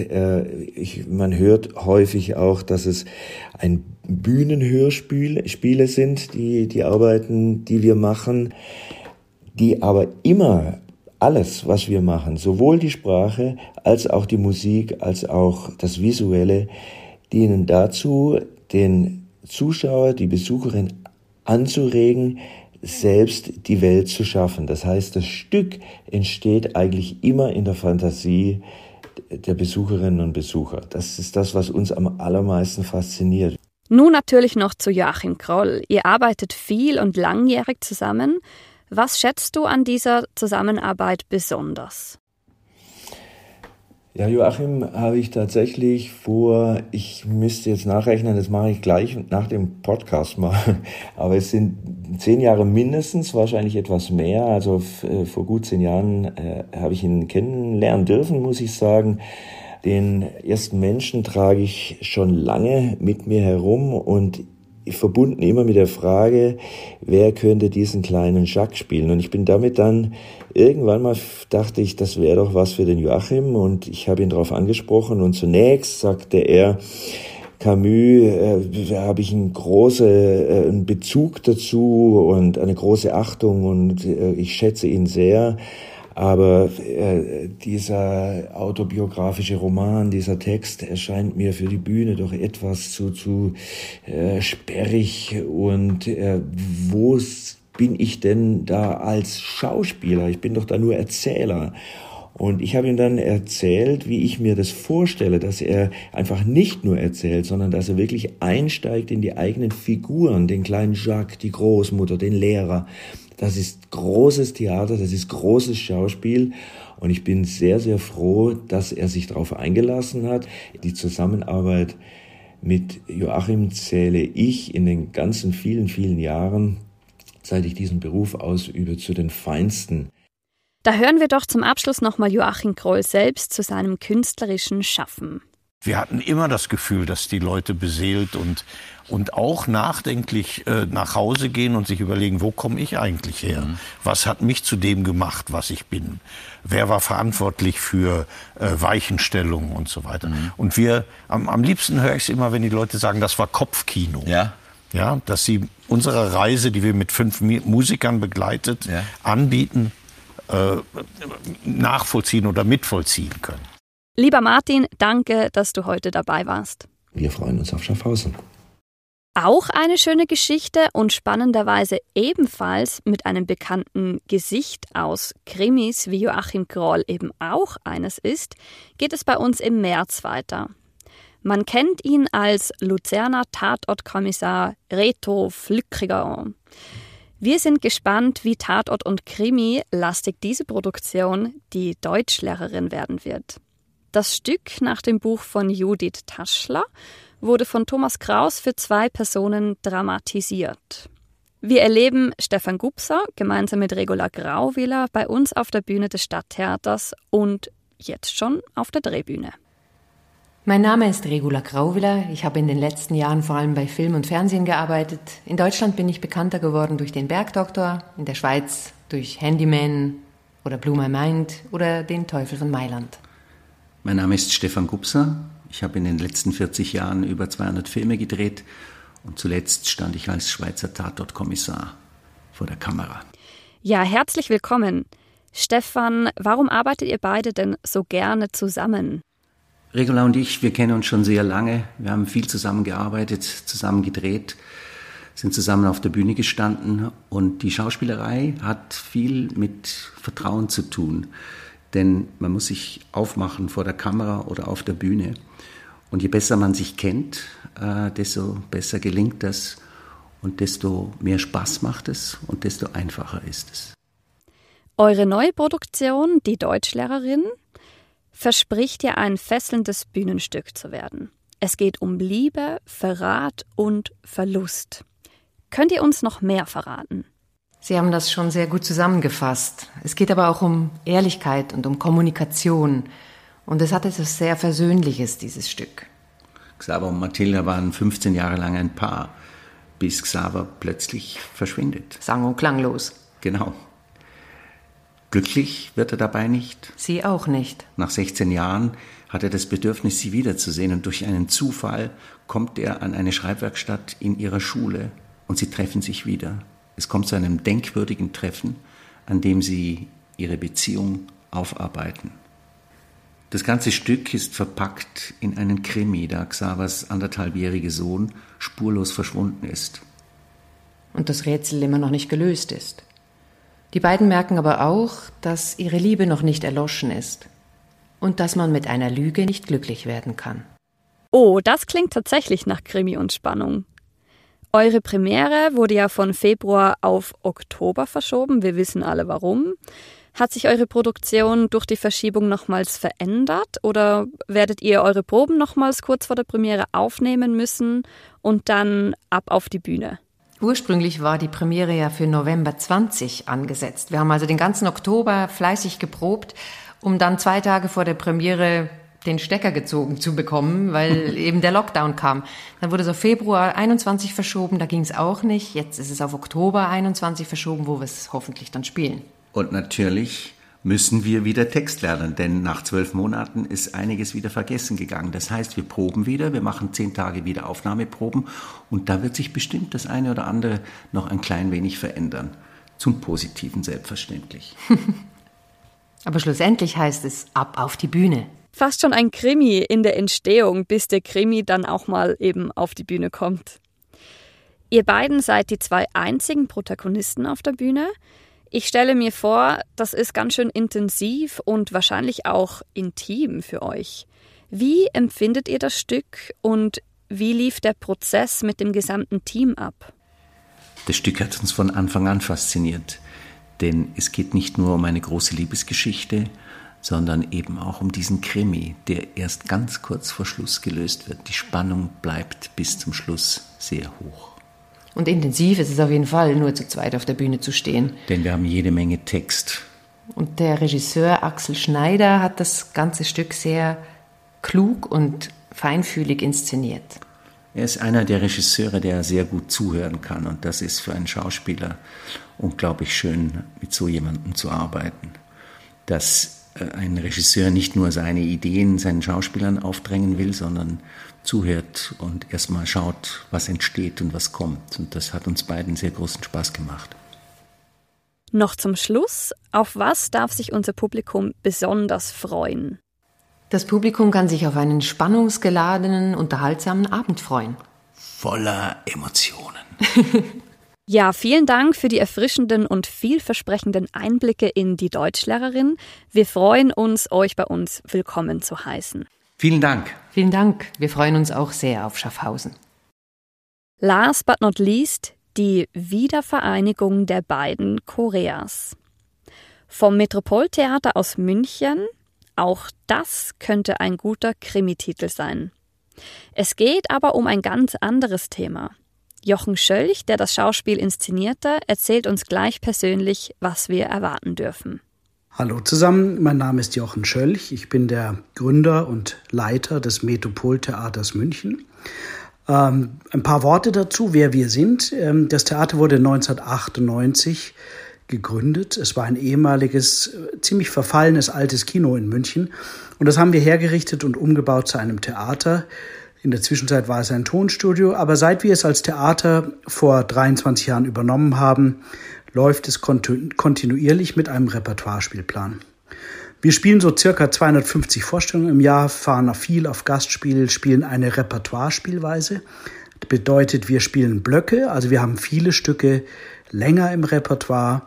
man hört häufig auch, dass es ein Bühnenhörspiele sind, die Arbeiten, die wir machen, die aber immer alles, was wir machen, sowohl die Sprache als auch die Musik, als auch das Visuelle, dienen dazu, den Zuschauer, die Besucherin anzuregen, selbst die Welt zu schaffen. Das heißt, das Stück entsteht eigentlich immer in der Fantasie der Besucherinnen und Besucher. Das ist das, was uns am allermeisten fasziniert. Nun natürlich noch zu Joachim Kroll. Ihr arbeitet viel und langjährig zusammen. Was schätzt du an dieser Zusammenarbeit besonders? Ja, Joachim habe ich tatsächlich ich müsste jetzt nachrechnen, das mache ich gleich nach dem Podcast mal, aber es sind 10 Jahre mindestens, wahrscheinlich etwas mehr. Also vor gut 10 Jahren habe ich ihn kennenlernen dürfen, muss ich sagen. Den ersten Menschen trage ich schon lange mit mir herum und verbunden immer mit der Frage, wer könnte diesen kleinen Jacques spielen? Und ich bin damit dann irgendwann mal, dachte ich, das wäre doch was für den Joachim, und ich habe ihn darauf angesprochen, und zunächst sagte er, Camus, da habe ich einen großen Bezug dazu und eine große Achtung, und ich schätze ihn sehr. Aber dieser autobiografische Roman, dieser Text erscheint mir für die Bühne doch etwas zu sperrig. Und wo bin ich denn da als Schauspieler? Ich bin doch da nur Erzähler. Und ich habe ihm dann erzählt, wie ich mir das vorstelle, dass er einfach nicht nur erzählt, sondern dass er wirklich einsteigt in die eigenen Figuren, den kleinen Jacques, die Großmutter, den Lehrer. Das ist großes Theater, das ist großes Schauspiel, und ich bin sehr, sehr froh, dass er sich darauf eingelassen hat. Die Zusammenarbeit mit Joachim zähle ich in den ganzen vielen, vielen Jahren, seit ich diesen Beruf ausübe, zu den Feinsten. Da hören wir doch zum Abschluss nochmal Joachim Kroll selbst zu seinem künstlerischen Schaffen. Wir hatten immer das Gefühl, dass die Leute beseelt und auch nachdenklich nach Hause gehen und sich überlegen, wo komme ich eigentlich her? Was hat mich zu dem gemacht, was ich bin? Wer war verantwortlich für Weichenstellungen und so weiter? Und wir, am liebsten höre ich es immer, wenn die Leute sagen, das war Kopfkino. Ja, dass sie unsere Reise, die wir mit 5 Musikern begleitet, anbieten, nachvollziehen oder mitvollziehen können. Lieber Martin, danke, dass du heute dabei warst. Wir freuen uns auf Schaffhausen. Auch eine schöne Geschichte und spannenderweise ebenfalls mit einem bekannten Gesicht aus Krimis, wie Joachim Kroll eben auch eines ist, geht es bei uns im März weiter. Man kennt ihn als Luzerner Tatortkommissar Reto Flückiger. Wir sind gespannt, wie Tatort- und Krimi-lastig diese Produktion, Die Deutschlehrerin, werden wird. Das Stück nach dem Buch von Judith Taschler wurde von Thomas Kraus für 2 Personen dramatisiert. Wir erleben Stefan Gubser gemeinsam mit Regula Grauwiller bei uns auf der Bühne des Stadttheaters und jetzt schon auf der Drehbühne. Mein Name ist Regula Grauwiller. Ich habe in den letzten Jahren vor allem bei Film und Fernsehen gearbeitet. In Deutschland bin ich bekannter geworden durch den Bergdoktor, in der Schweiz durch Handyman oder Blue My Mind oder den Teufel von Mailand. Mein Name ist Stefan Gubser. Ich habe in den letzten 40 Jahren über 200 Filme gedreht und zuletzt stand ich als Schweizer Tatortkommissar vor der Kamera. Ja, herzlich willkommen. Stefan, warum arbeitet ihr beide denn so gerne zusammen? Regula und ich, wir kennen uns schon sehr lange. Wir haben viel zusammengearbeitet, zusammen gedreht, sind zusammen auf der Bühne gestanden, und die Schauspielerei hat viel mit Vertrauen zu tun. Denn man muss sich aufmachen vor der Kamera oder auf der Bühne. Und je besser man sich kennt, desto besser gelingt das und desto mehr Spaß macht es und desto einfacher ist es. Eure neue Produktion, Die Deutschlehrerin, verspricht ja ein fesselndes Bühnenstück zu werden. Es geht um Liebe, Verrat und Verlust. Könnt ihr uns noch mehr verraten? Sie haben das schon sehr gut zusammengefasst. Es geht aber auch um Ehrlichkeit und um Kommunikation. Und es hat etwas sehr Versöhnliches, dieses Stück. Xaver und Mathilda waren 15 Jahre lang ein Paar, bis Xaver plötzlich verschwindet. Sang- und klanglos. Genau. Glücklich wird er dabei nicht. Sie auch nicht. Nach 16 Jahren hat er das Bedürfnis, sie wiederzusehen. Und durch einen Zufall kommt er an eine Schreibwerkstatt in ihrer Schule und sie treffen sich wieder. Es kommt zu einem denkwürdigen Treffen, an dem sie ihre Beziehung aufarbeiten. Das ganze Stück ist verpackt in einen Krimi, da Xavers 1,5-jähriger Sohn spurlos verschwunden ist. Und das Rätsel immer noch nicht gelöst ist. Die beiden merken aber auch, dass ihre Liebe noch nicht erloschen ist und dass man mit einer Lüge nicht glücklich werden kann. Oh, das klingt tatsächlich nach Krimi und Spannung. Eure Premiere wurde ja von Februar auf Oktober verschoben. Wir wissen alle, warum. Hat sich eure Produktion durch die Verschiebung nochmals verändert? Oder werdet ihr eure Proben nochmals kurz vor der Premiere aufnehmen müssen und dann ab auf die Bühne? Ursprünglich war die Premiere ja für November 20 angesetzt. Wir haben also den ganzen Oktober fleißig geprobt, um dann 2 Tage vor der Premiere den Stecker gezogen zu bekommen, weil eben der Lockdown kam. Dann wurde es auf Februar 21 verschoben, da ging es auch nicht. Jetzt ist es auf Oktober 21 verschoben, wo wir es hoffentlich dann spielen. Und natürlich müssen wir wieder Text lernen, denn nach 12 Monaten ist einiges wieder vergessen gegangen. Das heißt, wir proben wieder, wir machen 10 Tage wieder Aufnahmeproben und da wird sich bestimmt das eine oder andere noch ein klein wenig verändern. Zum Positiven selbstverständlich. Aber schlussendlich heißt es, ab auf die Bühne. Fast schon ein Krimi in der Entstehung, bis der Krimi dann auch mal eben auf die Bühne kommt. Ihr beiden seid die 2 einzigen Protagonisten auf der Bühne. Ich stelle mir vor, das ist ganz schön intensiv und wahrscheinlich auch intim für euch. Wie empfindet ihr das Stück und wie lief der Prozess mit dem gesamten Team ab? Das Stück hat uns von Anfang an fasziniert, denn es geht nicht nur um eine große Liebesgeschichte, sondern eben auch um diesen Krimi, der erst ganz kurz vor Schluss gelöst wird. Die Spannung bleibt bis zum Schluss sehr hoch. Und intensiv ist es auf jeden Fall, nur zu zweit auf der Bühne zu stehen. Denn wir haben jede Menge Text. Und der Regisseur Axel Schneider hat das ganze Stück sehr klug und feinfühlig inszeniert. Er ist einer der Regisseure, der sehr gut zuhören kann. Und das ist für einen Schauspieler unglaublich schön, mit so jemandem zu arbeiten. Dass ein Regisseur nicht nur seine Ideen seinen Schauspielern aufdrängen will, sondern zuhört und erstmal schaut, was entsteht und was kommt. Und das hat uns beiden sehr großen Spaß gemacht. Noch zum Schluss, auf was darf sich unser Publikum besonders freuen? Das Publikum kann sich auf einen spannungsgeladenen, unterhaltsamen Abend freuen. Voller Emotionen. Ja, vielen Dank für die erfrischenden und vielversprechenden Einblicke in die Deutschlehrerin. Wir freuen uns, euch bei uns willkommen zu heißen. Vielen Dank. Vielen Dank. Wir freuen uns auch sehr auf Schaffhausen. Last but not least, die Wiedervereinigung der beiden Koreas. Vom Metropoltheater aus München, auch das könnte ein guter Krimititel sein. Es geht aber um ein ganz anderes Thema. Jochen Schölch, der das Schauspiel inszenierte, erzählt uns gleich persönlich, was wir erwarten dürfen. Hallo zusammen, mein Name ist Jochen Schölch. Ich bin der Gründer und Leiter des Metropoltheaters München. Ein paar Worte dazu, wer wir sind. Das Theater wurde 1998 gegründet. Es war ein ehemaliges, ziemlich verfallenes altes Kino in München. Und das haben wir hergerichtet und umgebaut zu einem Theater. In der Zwischenzeit war es ein Tonstudio, aber seit wir es als Theater vor 23 Jahren übernommen haben, läuft es kontinuierlich mit einem Repertoirespielplan. Wir spielen so circa 250 Vorstellungen im Jahr, fahren viel auf Gastspiel, spielen eine Repertoirespielweise. Das bedeutet, wir spielen Blöcke, also wir haben viele Stücke länger im Repertoire.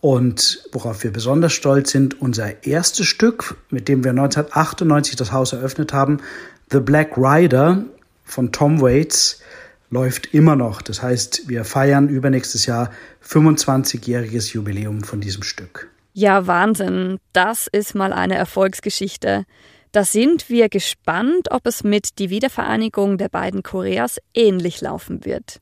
Und worauf wir besonders stolz sind, unser erstes Stück, mit dem wir 1998 das Haus eröffnet haben, The Black Rider von Tom Waits, läuft immer noch. Das heißt, wir feiern übernächstes Jahr 25-jähriges Jubiläum von diesem Stück. Ja, Wahnsinn. Das ist mal eine Erfolgsgeschichte. Da sind wir gespannt, ob es mit die Wiedervereinigung der beiden Koreas ähnlich laufen wird.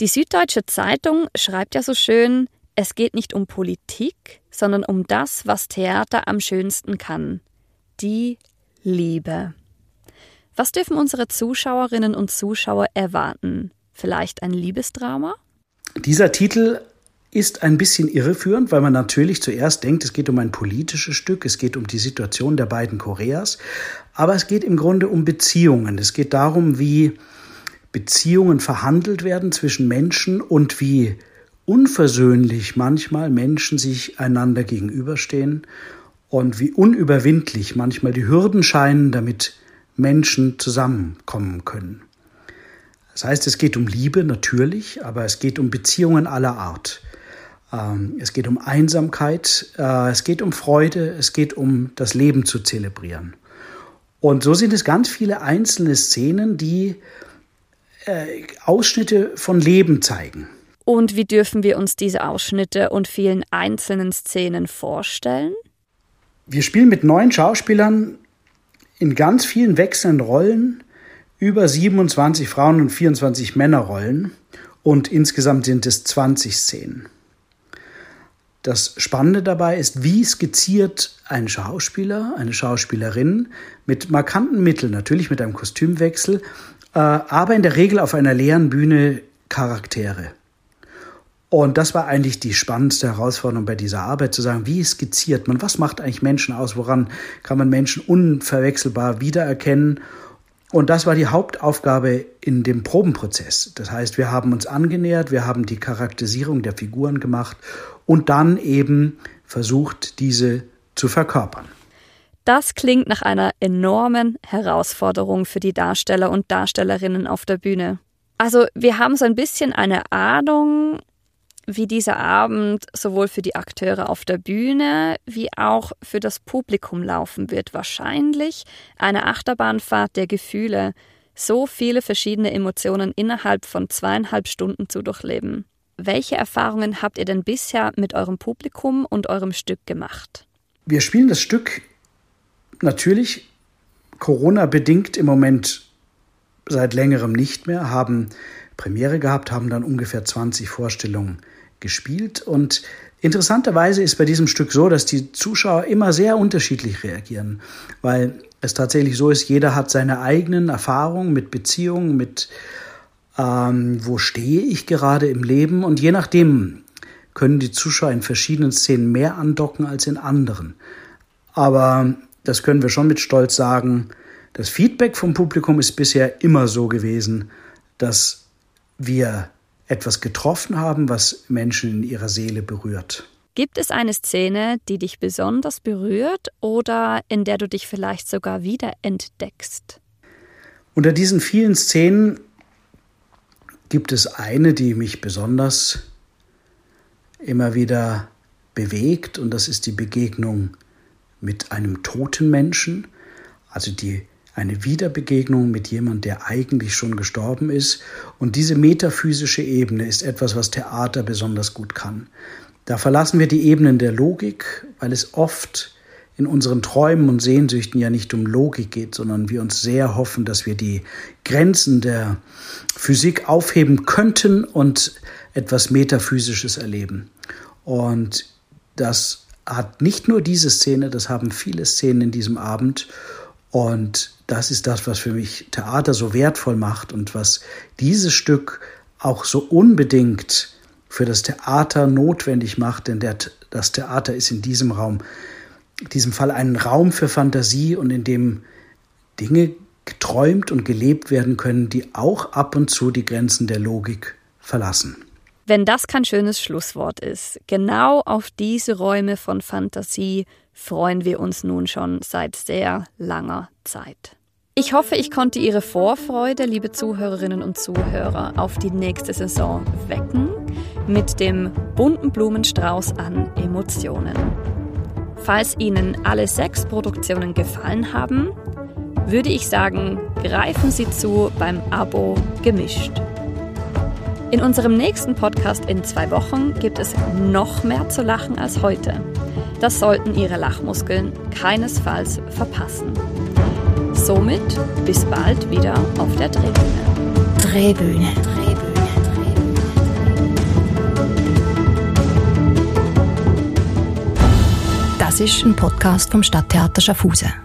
Die Süddeutsche Zeitung schreibt ja so schön, es geht nicht um Politik, sondern um das, was Theater am schönsten kann. Die Liebe. Was dürfen unsere Zuschauerinnen und Zuschauer erwarten? Vielleicht ein Liebesdrama? Dieser Titel ist ein bisschen irreführend, weil man natürlich zuerst denkt, es geht um ein politisches Stück, es geht um die Situation der beiden Koreas, aber es geht im Grunde um Beziehungen. Es geht darum, wie Beziehungen verhandelt werden zwischen Menschen und wie unversöhnlich manchmal Menschen sich einander gegenüberstehen und wie unüberwindlich manchmal die Hürden scheinen, damit Menschen zusammenkommen können. Das heißt, es geht um Liebe natürlich, aber es geht um Beziehungen aller Art. Es geht um Einsamkeit, es geht um Freude, es geht um das Leben zu zelebrieren. Und so sind es ganz viele einzelne Szenen, die Ausschnitte von Leben zeigen. Und wie dürfen wir uns diese Ausschnitte und vielen einzelnen Szenen vorstellen? Wir spielen mit 9 Schauspielern in ganz vielen wechselnden Rollen, über 27 Frauen- und 24 Männerrollen. und insgesamt sind es 20 Szenen. Das Spannende dabei ist, wie skizziert ein Schauspieler, eine Schauspielerin mit markanten Mitteln, natürlich mit einem Kostümwechsel, aber in der Regel auf einer leeren Bühne Charaktere. Und das war eigentlich die spannendste Herausforderung bei dieser Arbeit, zu sagen, wie skizziert man, was macht eigentlich Menschen aus, woran kann man Menschen unverwechselbar wiedererkennen. Und das war die Hauptaufgabe in dem Probenprozess. Das heißt, wir haben uns angenähert, wir haben die Charakterisierung der Figuren gemacht und dann eben versucht, diese zu verkörpern. Das klingt nach einer enormen Herausforderung für die Darsteller und Darstellerinnen auf der Bühne. Also wir haben so ein bisschen eine Ahnung, wie dieser Abend sowohl für die Akteure auf der Bühne wie auch für das Publikum laufen wird. Wahrscheinlich eine Achterbahnfahrt der Gefühle, so viele verschiedene Emotionen innerhalb von 2,5 Stunden zu durchleben. Welche Erfahrungen habt ihr denn bisher mit eurem Publikum und eurem Stück gemacht? Wir spielen das Stück natürlich Corona-bedingt im Moment seit längerem nicht mehr, haben Premiere gehabt, haben dann ungefähr 20 Vorstellungen gespielt. Und interessanterweise ist bei diesem Stück so, dass die Zuschauer immer sehr unterschiedlich reagieren, weil es tatsächlich so ist, jeder hat seine eigenen Erfahrungen mit Beziehungen, mit wo stehe ich gerade im Leben. Und je nachdem können die Zuschauer in verschiedenen Szenen mehr andocken als in anderen. Aber das können wir schon mit Stolz sagen, das Feedback vom Publikum ist bisher immer so gewesen, dass wir etwas getroffen haben, was Menschen in ihrer Seele berührt. Gibt es eine Szene, die dich besonders berührt oder in der du dich vielleicht sogar wiederentdeckst? Unter diesen vielen Szenen gibt es eine, die mich besonders immer wieder bewegt, und das ist die Begegnung mit einem toten Menschen, also eine Wiederbegegnung mit jemandem, der eigentlich schon gestorben ist. Und diese metaphysische Ebene ist etwas, was Theater besonders gut kann. Da verlassen wir die Ebenen der Logik, weil es oft in unseren Träumen und Sehnsüchten ja nicht um Logik geht, sondern wir uns sehr hoffen, dass wir die Grenzen der Physik aufheben könnten und etwas Metaphysisches erleben. Und das hat nicht nur diese Szene, das haben viele Szenen in diesem Abend. Und das ist das, was für mich Theater so wertvoll macht und was dieses Stück auch so unbedingt für das Theater notwendig macht. Denn das Theater ist in diesem Raum, in diesem Fall ein Raum für Fantasie und in dem Dinge geträumt und gelebt werden können, die auch ab und zu die Grenzen der Logik verlassen. Wenn das kein schönes Schlusswort ist, genau auf diese Räume von Fantasie freuen wir uns nun schon seit sehr langer Zeit. Ich hoffe, ich konnte Ihre Vorfreude, liebe Zuhörerinnen und Zuhörer, auf die nächste Saison wecken mit dem bunten Blumenstrauß an Emotionen. Falls Ihnen alle 6 Produktionen gefallen haben, würde ich sagen, greifen Sie zu beim Abo Gemischt. In unserem nächsten Podcast in 2 Wochen gibt es noch mehr zu lachen als heute. Das sollten Ihre Lachmuskeln keinesfalls verpassen. Somit bis bald wieder auf der Drehbühne. Das ist ein Podcast vom Stadttheater Schaffhausen.